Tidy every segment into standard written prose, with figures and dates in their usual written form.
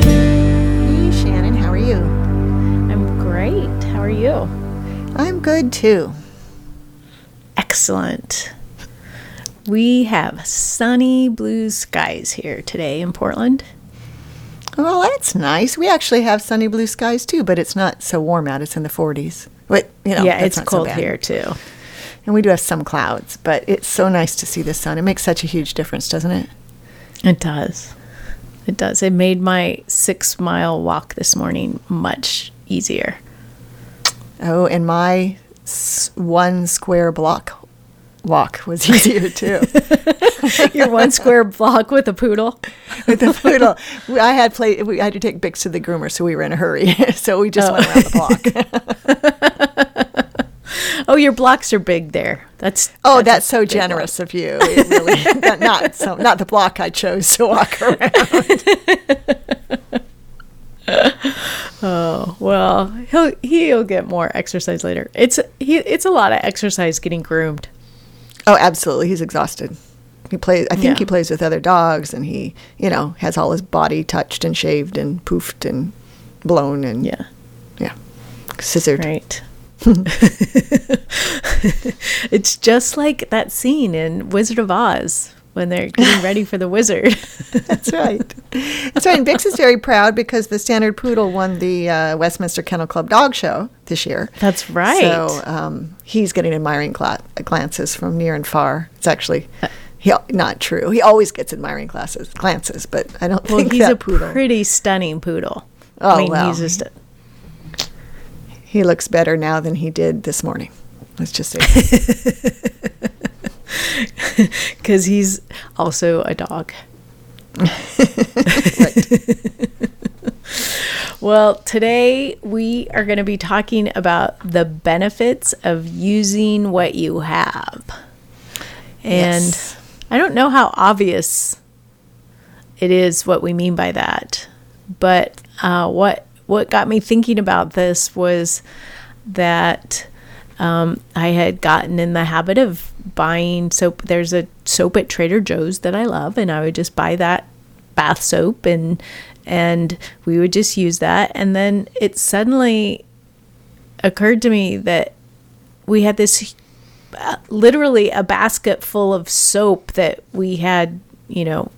Hey, Shannon, how are you? I'm great. How are you? I'm good, too. Excellent. We have sunny blue skies here today in Portland. Well, that's nice. We actually have sunny blue skies too, but it's not so warm out. It's in the 40s. But, you know, yeah, it's cold here too. And we do have some clouds, but it's so nice to see the sun. It makes such a huge difference, doesn't it? It does. It does. It made my 6-mile walk this morning much easier. Oh, and my 1 square block walk was easier too. Your 1 square block with a poodle. With a poodle, I had to take Bix to the groomer, so we were in a hurry. So we just went around the block. Oh, your blocks are big there. That's so generous of you. It really, not the block I chose to walk around. Oh, well, he'll get more exercise later. It's a lot of exercise getting groomed. Oh, absolutely. He's exhausted. He plays with other dogs, and he, you know, has all his body touched and shaved and poofed and blown and scissored. Right. It's just like that scene in Wizard of Oz when they're getting ready for the wizard. That's right. That's right. And Bix is very proud because the standard poodle won the Westminster Kennel Club Dog Show this year. That's right. So he's getting admiring glances from near and far. It's actually not true. He always gets admiring glances, but I don't think he's a poodle. Pretty stunning poodle. Oh, I mean, well, he's just he looks better now than he did this morning. Let's just say that. Because he's also a dog. Well, today we are going to be talking about the benefits of using what you have. And yes. I don't know how obvious it is what we mean by that. But what got me thinking about this was that I had gotten in the habit of buying soap. There's a soap at Trader Joe's that I love, and I would just buy that bath soap, and we would just use that. And then it suddenly occurred to me that we had this literally a basket full of soap that we had, you know,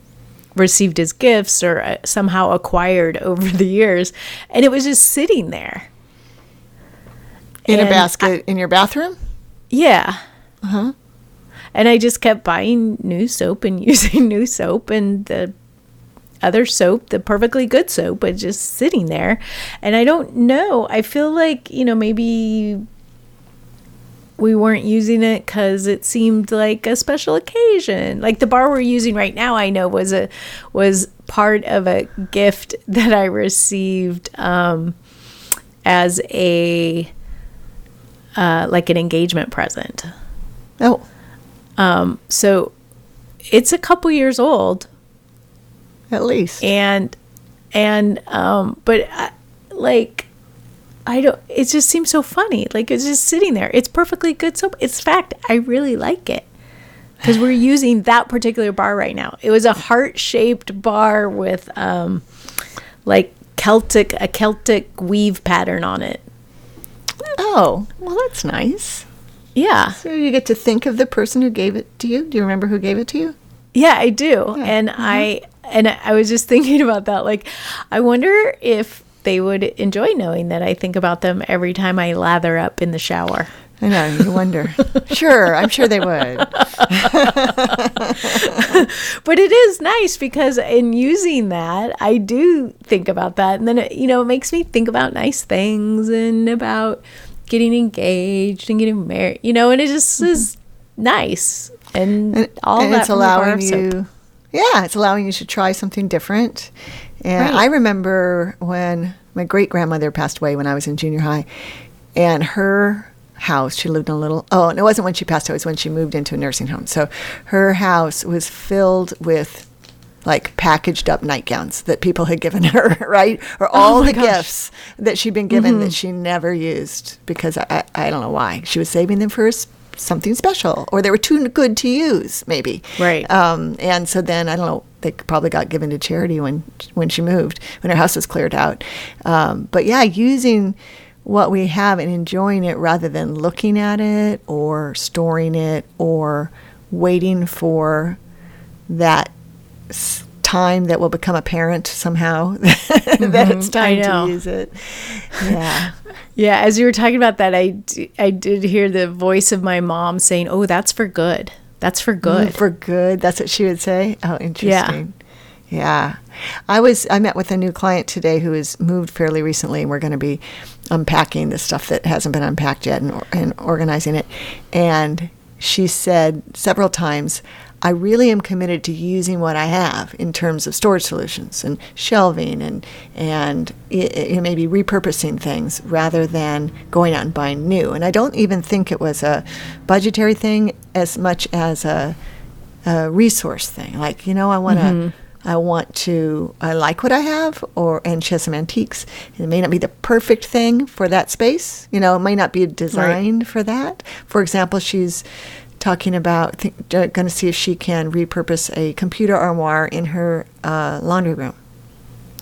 received as gifts or somehow acquired over the years, and it was just sitting there. In a basket in your bathroom? Yeah. Uh-huh. And I just kept buying new soap and using new soap, and the other soap, the perfectly good soap, was just sitting there. And I don't know. I feel like, you know, maybe we weren't using it because it seemed like a special occasion. Like the bar we're using right now, I know was part of a gift that I received as a... like an engagement present. Oh. So it's a couple years old. At least. And but it just seems so funny. Like it's just sitting there. It's perfectly good soap. It's fact. I really like it. Because we're using that particular bar right now. It was a heart-shaped bar with like a Celtic weave pattern on it. Oh, well, that's nice. Yeah. So you get to think of the person who gave it to you. Do you remember who gave it to you? Yeah, I do. Yeah. And mm-hmm. I was just thinking about that. Like, I wonder if they would enjoy knowing that I think about them every time I lather up in the shower. I know, you wonder. Sure, I'm sure they would. But it is nice because in using that, I do think about that. And then, it, you know, it makes me think about nice things and about getting engaged and getting married, you know, and it just is nice. And all and that it's allowing you, soap. Yeah, it's allowing you to try something different. And right. I remember when my great-grandmother passed away when I was in junior high, and her house, she lived in a little, oh, and it wasn't when she passed away, it was when she moved into a nursing home. So her house was filled with like packaged up nightgowns that people had given her, right? Or all the gifts that she'd been given that she never used because I don't know why. She was saving them for something special, or they were too good to use maybe. Right. And so then, I don't know, they probably got given to charity when she moved, when her house was cleared out. But yeah, using what we have and enjoying it rather than looking at it or storing it or waiting for that time that will become apparent somehow that it's time to use it. Yeah. Yeah, as you were talking about that, I did hear the voice of my mom saying, "Oh, that's for good. That's for good." For good. That's what she would say. Oh, interesting. Yeah. Yeah. I met with a new client today who has moved fairly recently, and we're going to be unpacking the stuff that hasn't been unpacked yet and organizing it. And she said several times, "I really am committed to using what I have in terms of storage solutions and shelving and maybe repurposing things rather than going out and buying new." And I don't even think it was a budgetary thing as much as a resource thing. Like, you know, I like what I have, and she has some antiques. It may not be the perfect thing for that space. You know, it may not be designed for that. For example, she's talking about going to see if she can repurpose a computer armoire in her laundry room.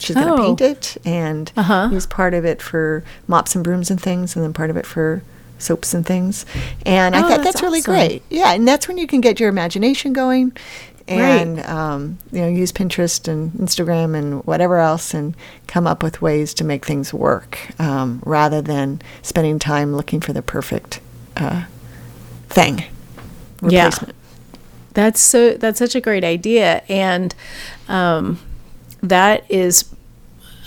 She's going to paint it and use part of it for mops and brooms and things, and then part of it for soaps and things. And I thought that's really great. Yeah, and that's when you can get your imagination going and use Pinterest and Instagram and whatever else and come up with ways to make things work rather than spending time looking for the perfect thing. Yeah, that's such a great idea, and that is,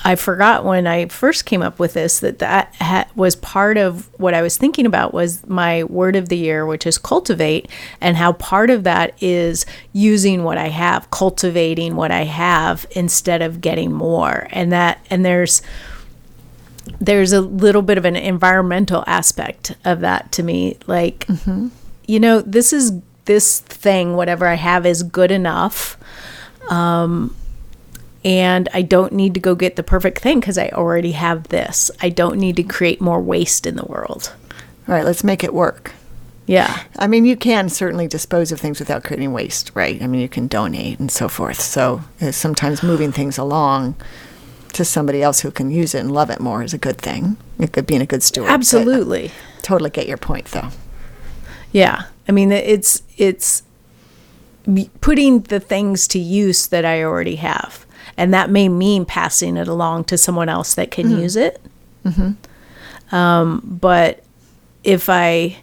I forgot when I first came up with this that was part of what I was thinking about was my word of the year, which is cultivate, and how part of that is using what I have, cultivating what I have instead of getting more, and there's a little bit of an environmental aspect of that to me, like. You know, this thing, whatever I have, is good enough. And I don't need to go get the perfect thing because I already have this. I don't need to create more waste in the world. All right, let's make it work. Yeah. I mean, you can certainly dispose of things without creating waste, right? I mean, you can donate and so forth. So sometimes moving things along to somebody else who can use it and love it more is a good thing. It could be a good steward. Absolutely. Totally get your point, though. Yeah. I mean, it's putting the things to use that I already have. And that may mean passing it along to someone else that can use it. Mm-hmm. But if I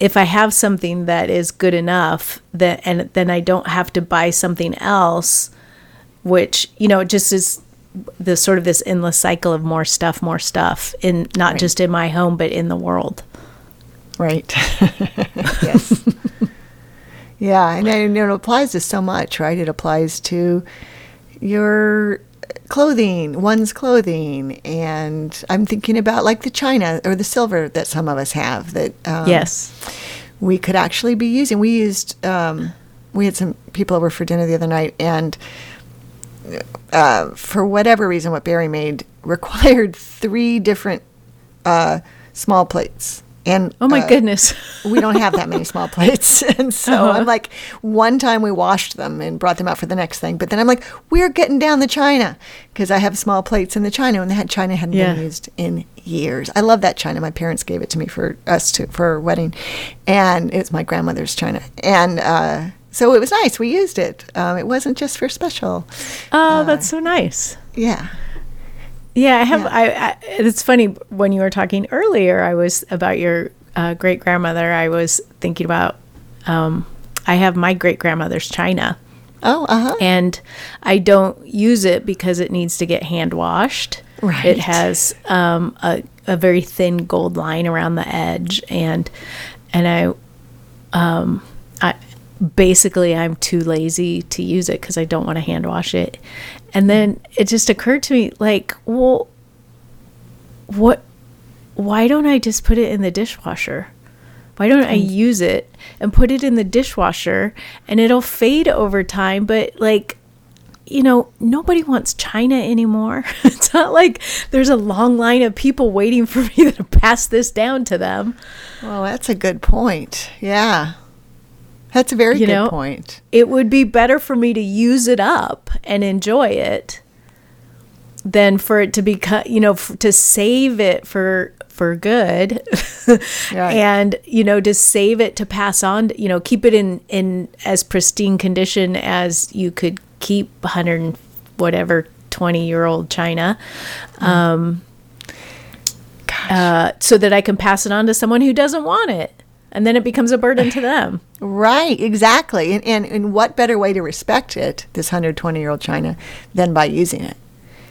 have something that is good enough, then I don't have to buy something else, which, you know, it just is the sort of this endless cycle of more stuff, in not just in my home, but in the world. Right. Yes. Yeah, and it applies to so much, right? It applies to your clothing, one's clothing, and I'm thinking about like the china or the silver that some of us have that we could actually be using. We used we had some people over for dinner the other night, and for whatever reason, what Barry made required 3 different small plates. And, oh my goodness. We don't have that many small plates. And so I'm like, one time we washed them and brought them out for the next thing. But then I'm like, we're getting down the china because I have small plates in the china, and that china hadn't been used in years. I love that china. My parents gave it to me for our wedding. And it was my grandmother's china. And so it was nice. We used it. It wasn't just for special. Oh, that's so nice. Yeah. Yeah, I have. Yeah. It's funny, when you were talking earlier, I was about your great grandmother. I was thinking about I have my great grandmother's china. Oh, and I don't use it because it needs to get hand washed. Right. It has a very thin gold line around the edge, and I basically I'm too lazy to use it because I don't want to hand wash it. And then it just occurred to me, like, well, what? Why don't I just put it in the dishwasher? Why don't I use it and put it in the dishwasher, and it'll fade over time? But, like, you know, nobody wants china anymore. It's not like there's a long line of people waiting for me to pass this down to them. Well, that's a good point. Yeah. That's a very good point. It would be better for me to use it up and enjoy it than for it to be, to save it for good. Yeah. And, to save it to pass on, keep it in as pristine condition as you could keep 20-year-old china. So that I can pass it on to someone who doesn't want it. And then it becomes a burden to them. Right, exactly. And what better way to respect it, this 120-year-old china, than by using it?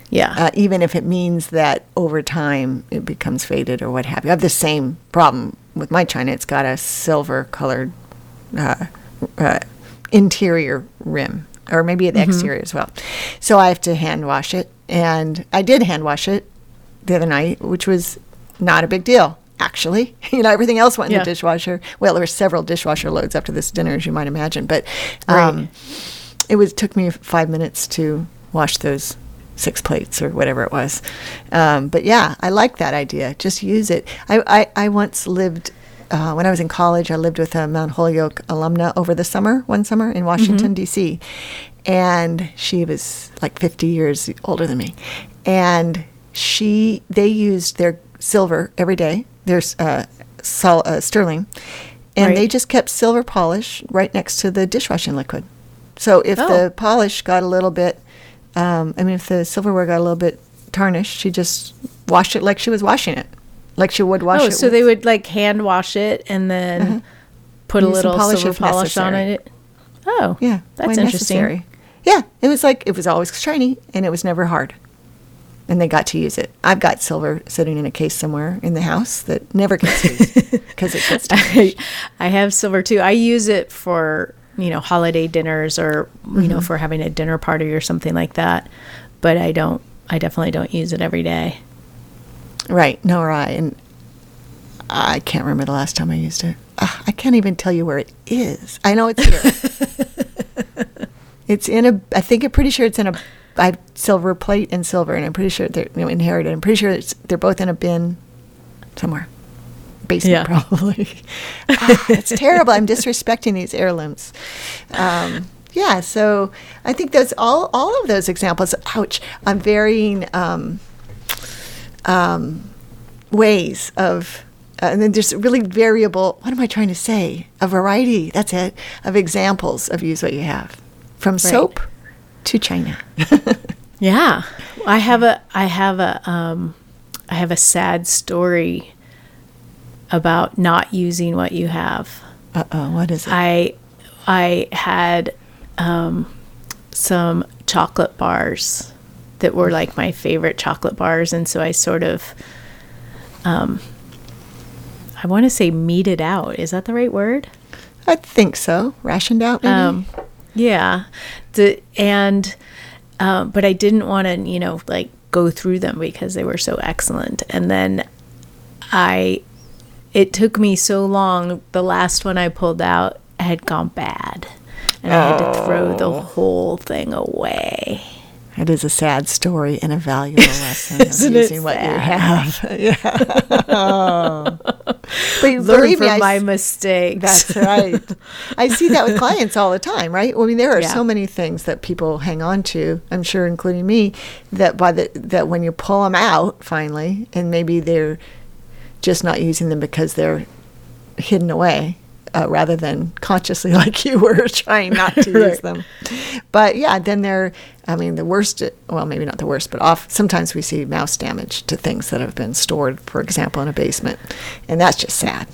Yeah. Even if it means that over time it becomes faded or what have you. I have the same problem with my china. It's got a silver-colored interior rim, or maybe an exterior as well. So I have to hand wash it. And I did hand wash it the other night, which was not a big deal. Actually, everything else went in the dishwasher. Well, there were several dishwasher loads after this dinner, as you might imagine. But took me 5 minutes to wash those 6 plates or whatever it was. But yeah, I like that idea. Just use it. I once lived, when I was in college, I lived with a Mount Holyoke alumna over the summer, one summer in Washington, D.C. And she was like 50 years older than me. And they used their silver every day. There's sterling, and they just kept silver polish right next to the dishwashing liquid. So if the polish got a little bit, if the silverware got a little bit tarnished, she just washed it like she was washing it, like she would wash it. So they would like hand wash it and then put a little silver polish on it. Oh, yeah, that's interesting. Necessary. Yeah, it was always shiny and it was never hard. And they got to use it. I've got silver sitting in a case somewhere in the house that never gets used because it gets tarnished. I have silver too. I use it for, holiday dinners or, for having a dinner party or something like that. But I definitely don't use it every day. Right. Nor I. And I can't remember the last time I used it. I can't even tell you where it is. I know it's here. I'm pretty sure it's in a... I have silver plate and silver, and I'm pretty sure they're inherited. I'm pretty sure they're both in a bin somewhere. Basement, probably. It's terrible. I'm disrespecting these heirlooms. So I think those all of those examples, ouch, on varying ways of, and then there's really variable, what am I trying to say? A variety, that's it, of examples of use what you have. From soap to china. Yeah. I have a sad story about not using what you have. Uh-oh, what is it? I had some chocolate bars that were like my favorite chocolate bars, and so I sort of I want to say meted out. Is that the right word? I think so. Rationed out maybe. Yeah. But I didn't want to, go through them because they were so excellent. And then it took me so long. The last one I pulled out had gone bad, and I had to throw the whole thing away. That is a sad story and a valuable lesson of using what you have. Yeah. But learn from my mistakes. That's right. I see that with clients all the time, right? Well, there are so many things that people hang on to, I'm sure including me, that that when you pull them out finally, and maybe they're just not using them because they're hidden away. Rather than consciously, like you were trying not to use them. But yeah, then they're, the worst, well, maybe not the worst, but sometimes we see mouse damage to things that have been stored, for example, in a basement. And that's just sad.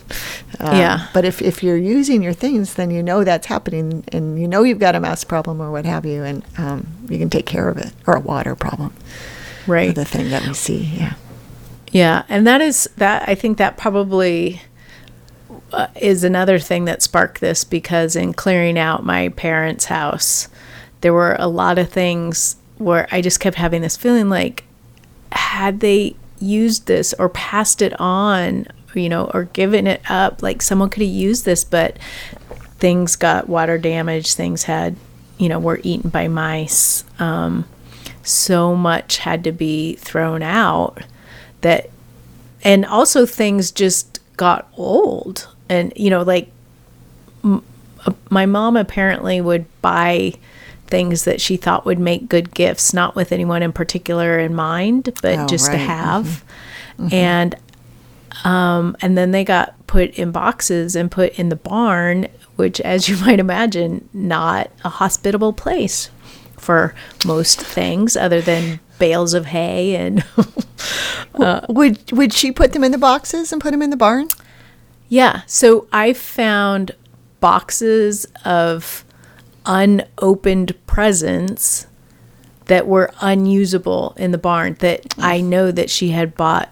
But if you're using your things, then that's happening, and you've got a mouse problem or what have you, and you can take care of it, or a water problem. Right. The thing that we see, yeah. Yeah. And that is that. I think that probably is another thing that sparked this, because in clearing out my parents' house, there were a lot of things where I just kept having this feeling like, had they used this or passed it on, you know, or given it up, like someone could have used this, but things got water damaged, things had, you know, were eaten by mice. So much had to be thrown out that, and also things just got old. And, you know, like my mom apparently would buy things that she thought would make good gifts, not with anyone in particular in mind, but just to have. Mm-hmm. Mm-hmm. And then they got put in boxes and put in the barn, which, as you might imagine, not a hospitable place for most things other than bales of hay. And would she put them in the boxes and put them in the barn? Yeah. So I found boxes of unopened presents that were unusable in the barn that I know that she had bought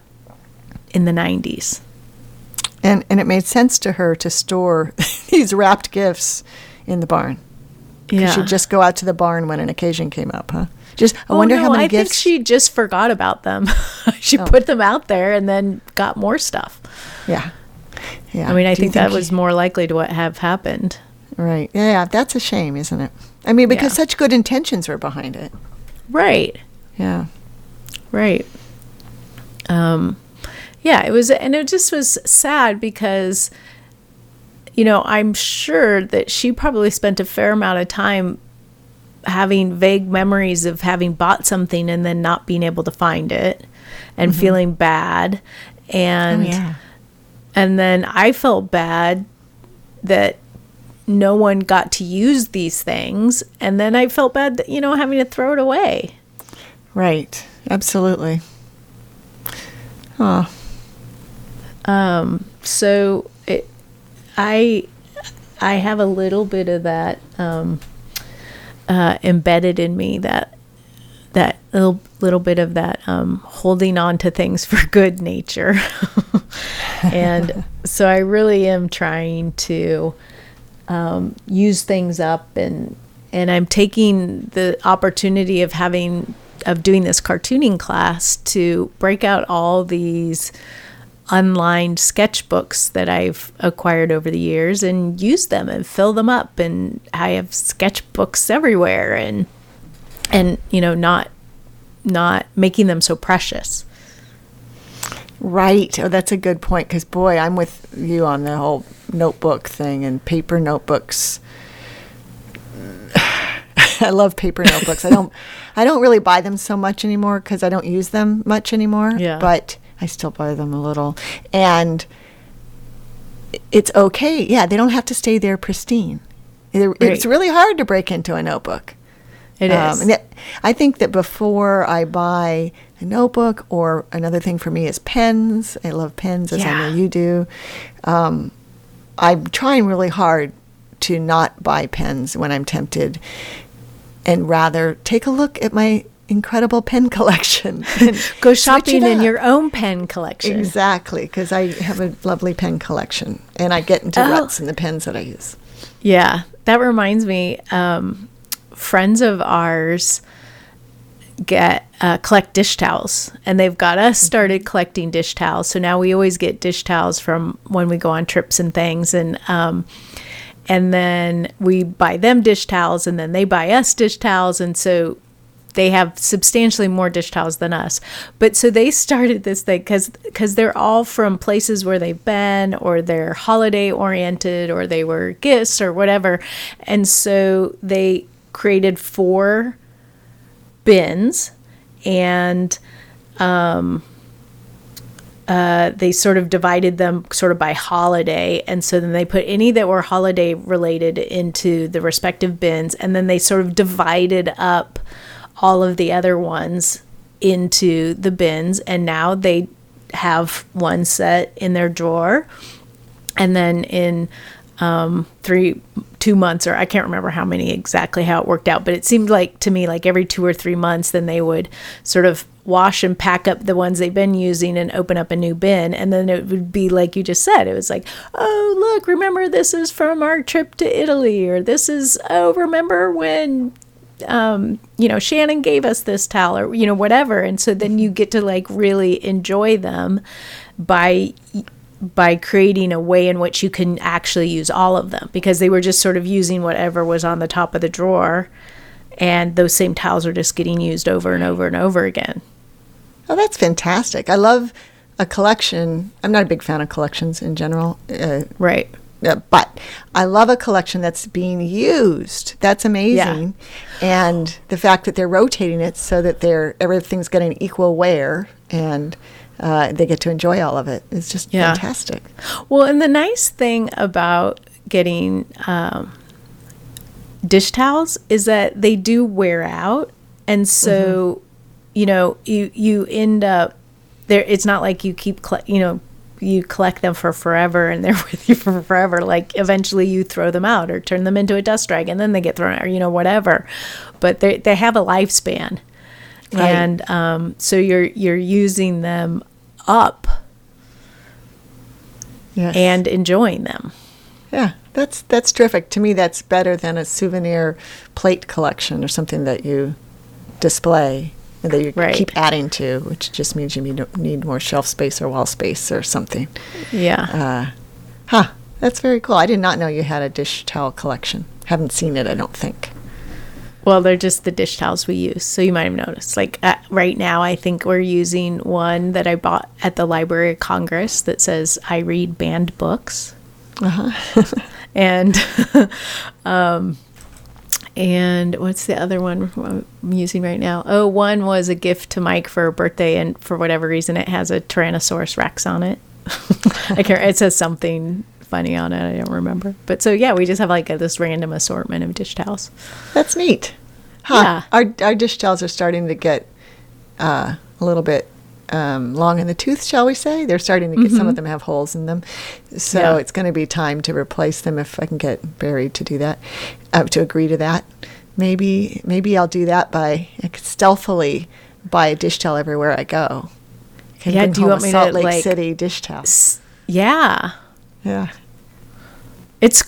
in the 90s. And it made sense to her to store these wrapped gifts in the barn. Yeah. She'd just go out to the barn when an occasion came up, huh? Just I wonder how many gifts. I think she just forgot about them. she put them out there and then got more stuff. Yeah. Yeah. I mean, I think that was more likely to what have happened. Right. Yeah, that's a shame, isn't it? I mean, because such good intentions were behind it. Right. Yeah. Right. Yeah, it was, and it just was sad because, you know, I'm sure that she probably spent a fair amount of time having vague memories of having bought something and then not being able to find it and feeling bad. And, and then I felt bad that no one got to use these things. And then I felt bad that, you know, having to throw it away. Right. Absolutely. Huh. So it, I have a little bit of that embedded in me, that little bit of that holding on to things for good nature. And so I really am trying to use things up, and I'm taking the opportunity of doing this cartooning class to break out all these unlined sketchbooks that I've acquired over the years and use them and fill them up, and I have sketchbooks everywhere, and you know, not making them so precious. Right. Oh, that's a good point, because boy, I'm with you on the whole notebook thing and paper notebooks. I love paper notebooks. I don't really buy them so much anymore because I don't use them much anymore. Yeah. But I still buy them a little, and it's okay. Yeah, they don't have to stay there pristine. It's really hard to break into a notebook. It is. And I think that before I buy a notebook, or another thing for me is pens. I love pens, as I know you do. I'm trying really hard to not buy pens when I'm tempted, and rather take a look at my incredible pen collection. Go shopping in your own pen collection. Exactly, because I have a lovely pen collection, and I get into ruts in the pens that I use. Yeah, that reminds me. Friends of ours collect dish towels, and they've got us started collecting dish towels. So now we always get dish towels from when we go on trips and things, and then we buy them dish towels, and then they buy us dish towels. And so they have substantially more dish towels than us. But so they started this thing because they're all from places where they've been, or they're holiday oriented, or they were gifts or whatever. And so they created 4 bins, and they sort of divided them sort of by holiday. And so then they put any that were holiday related into the respective bins. And then they sort of divided up all of the other ones into the bins. And now they have one set in their drawer. And then in 2 months, or I can't remember how many exactly how it worked out, but it seemed like to me like every 2 or 3 months, then they would sort of wash and pack up the ones they've been using and open up a new bin. And then it would be like you just said, it was like, oh, look, remember this is from our trip to Italy, or this is, oh, remember when, you know, Shannon gave us this towel, or, you know, whatever. And so then you get to like really enjoy them by creating a way in which you can actually use all of them, because they were just sort of using whatever was on the top of the drawer, and those same towels are just getting used over and over and over again. Oh, that's fantastic. I love a collection. I'm not a big fan of collections in general. Right. But I love a collection that's being used. That's amazing. Yeah. And the fact that they're rotating it so that everything's getting equal wear, and they get to enjoy all of it. It's just fantastic. Well, and the nice thing about getting dish towels is that they do wear out. And so, you know, you end up there. It's not like you keep, you collect them for forever and they're with you for forever. Like eventually you throw them out or turn them into a dust rag and then they get thrown out, or, you know, whatever. But they have a lifespan. Right. And so you're using them up and enjoying them. Yeah, that's terrific. To me, that's better than a souvenir plate collection or something that you display and that you keep adding to, which just means you need more shelf space or wall space or something. Yeah. That's very cool. I did not know you had a dish towel collection. Haven't seen it, I don't think. Well, they're just the dish towels we use. So you might have noticed. Like right now, I think we're using one that I bought at the Library of Congress that says, I read banned books. And and what's the other one I'm using right now? Oh, one was a gift to Mike for a birthday, and for whatever reason, it has a Tyrannosaurus Rex on it. I can't. It says something funny on it. I don't remember. But so, yeah, we just have like this random assortment of dish towels. That's neat. Yeah. Our dish towels are starting to get a little bit long in the tooth, shall we say. They're starting to get, some of them have holes in them. So it's going to be time to replace them if I can get Barry to do that, to agree to that. Maybe I'll do that by stealthily buy a dish towel everywhere I go. Do you want me to, like, Salt Lake City dish towel? Yeah. It's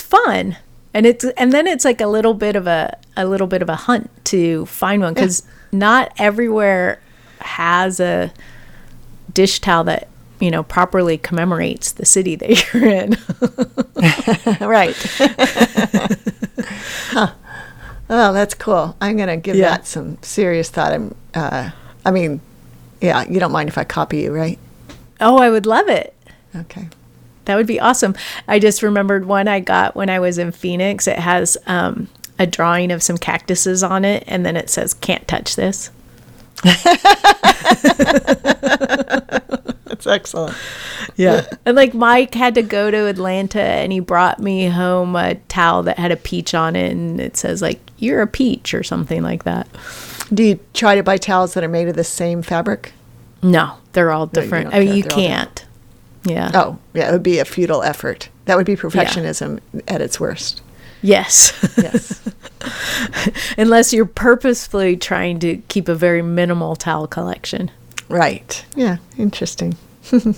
fun, and then it's like a little bit of a hunt to find one, because not everywhere has a dish towel that, you know, properly commemorates the city that you're in. Right. Oh, that's cool. I'm gonna give that some serious thought. You don't mind if I copy you, right? Oh, I would love it. Okay. That would be awesome. I just remembered one I got when I was in Phoenix. It has a drawing of some cactuses on it, and then it says, "Can't touch this." That's excellent. Yeah. And like Mike had to go to Atlanta, and he brought me home a towel that had a peach on it, and it says like, "You're a peach" or something like that. Do you try to buy towels that are made of the same fabric? No, they're all different. No, I mean, you can't. Yeah. Oh, yeah. It would be a futile effort. That would be perfectionism at its worst. Yes. Yes. Unless you're purposefully trying to keep a very minimal towel collection. Right. Yeah. Interesting. All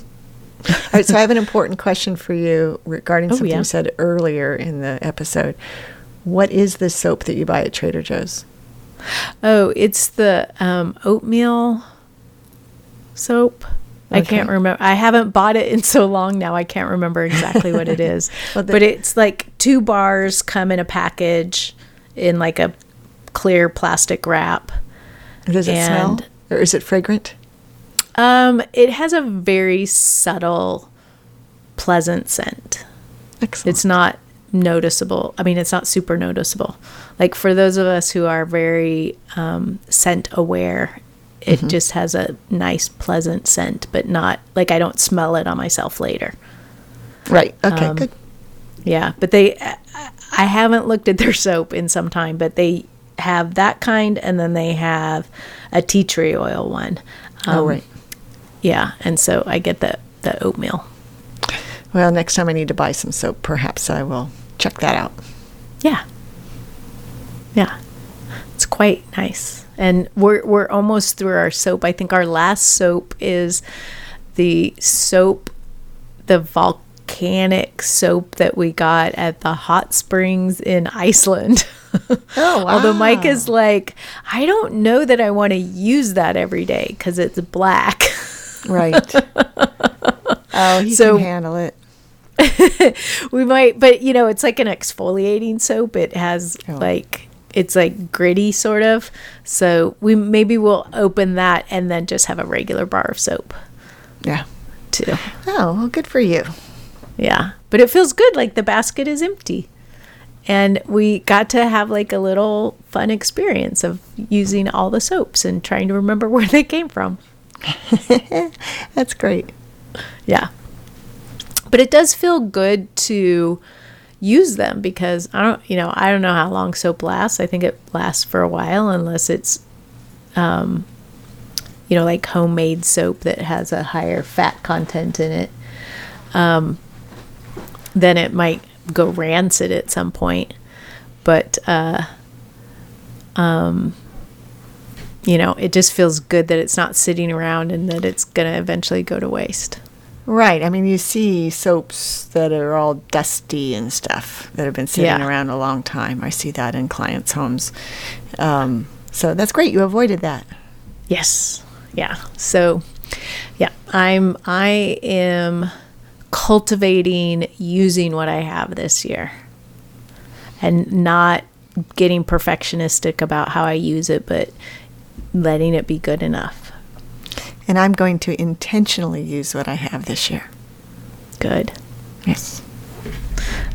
right. So I have an important question for you regarding something you said earlier in the episode. What is the soap that you buy at Trader Joe's? Oh, it's the oatmeal soap. Okay. I can't remember. I haven't bought it in so long now. I can't remember exactly what it is. But it's like 2 bars come in a package in like a clear plastic wrap. Does it smell? Or is it fragrant? It has a very subtle, pleasant scent. Excellent. It's not noticeable. I mean, it's not super noticeable. Like for those of us who are very scent aware, it just has a nice, pleasant scent, but not like I don't smell it on myself later. Right. Okay, good. Yeah. But I haven't looked at their soap in some time, but they have that kind. And then they have a tea tree oil one. Right. Yeah. And so I get the oatmeal. Well, next time I need to buy some soap, perhaps I will check that out. Yeah. Yeah. quite nice. And we're almost through our soap. I think our last soap is the soap, the volcanic soap that we got at the hot springs in Iceland. Oh, wow. Although Mike is like, I don't know that I want to use that every day because it's black. Right. Oh, he can handle it. We might, but you know, it's like an exfoliating soap. It has it's like gritty sort of. So we maybe we'll open that and then just have a regular bar of soap. Yeah. Too. Oh, well, good for you. Yeah. But it feels good. Like the basket is empty. And we got to have like a little fun experience of using all the soaps and trying to remember where they came from. That's great. Yeah. But it does feel good to use them because I don't know how long soap lasts. I think it lasts for a while unless it's, like homemade soap that has a higher fat content in it. Then it might go rancid at some point. But, it just feels good that it's not sitting around and that it's going to eventually go to waste. Right. I mean, you see soaps that are all dusty and stuff that have been sitting around a long time. I see that in clients' homes. So that's great. You avoided that. Yes. Yeah. So, yeah, I am cultivating using what I have this year and not getting perfectionistic about how I use it, but letting it be good enough. And I'm going to intentionally use what I have this year. Good. Yes.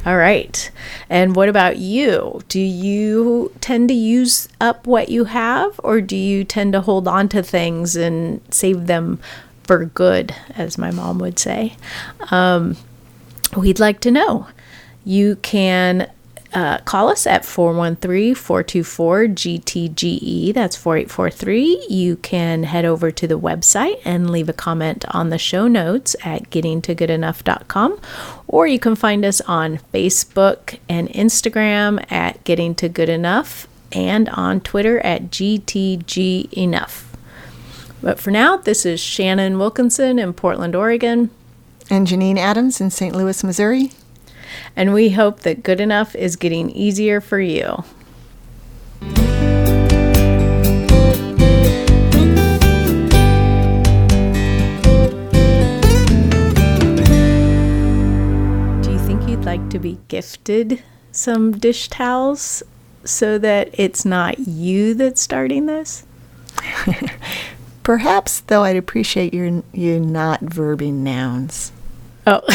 All right. And what about you? Do you tend to use up what you have, or do you tend to hold on to things and save them for good, as my mom would say? We'd like to know. You can call us at 413-424-GTGE. That's 4843. You can head over to the website and leave a comment on the show notes at gettingtogoodenough.com, or you can find us on Facebook and Instagram at Getting to Good Enough and on Twitter at GTG Enough. But for now, this is Shannon Wilkinson in Portland, Oregon. And Janine Adams in St. Louis, Missouri. And we hope that good enough is getting easier for you. Do you think you'd like to be gifted some dish towels so that it's not you that's starting this? Perhaps, though, I'd appreciate you not verbing nouns. Oh.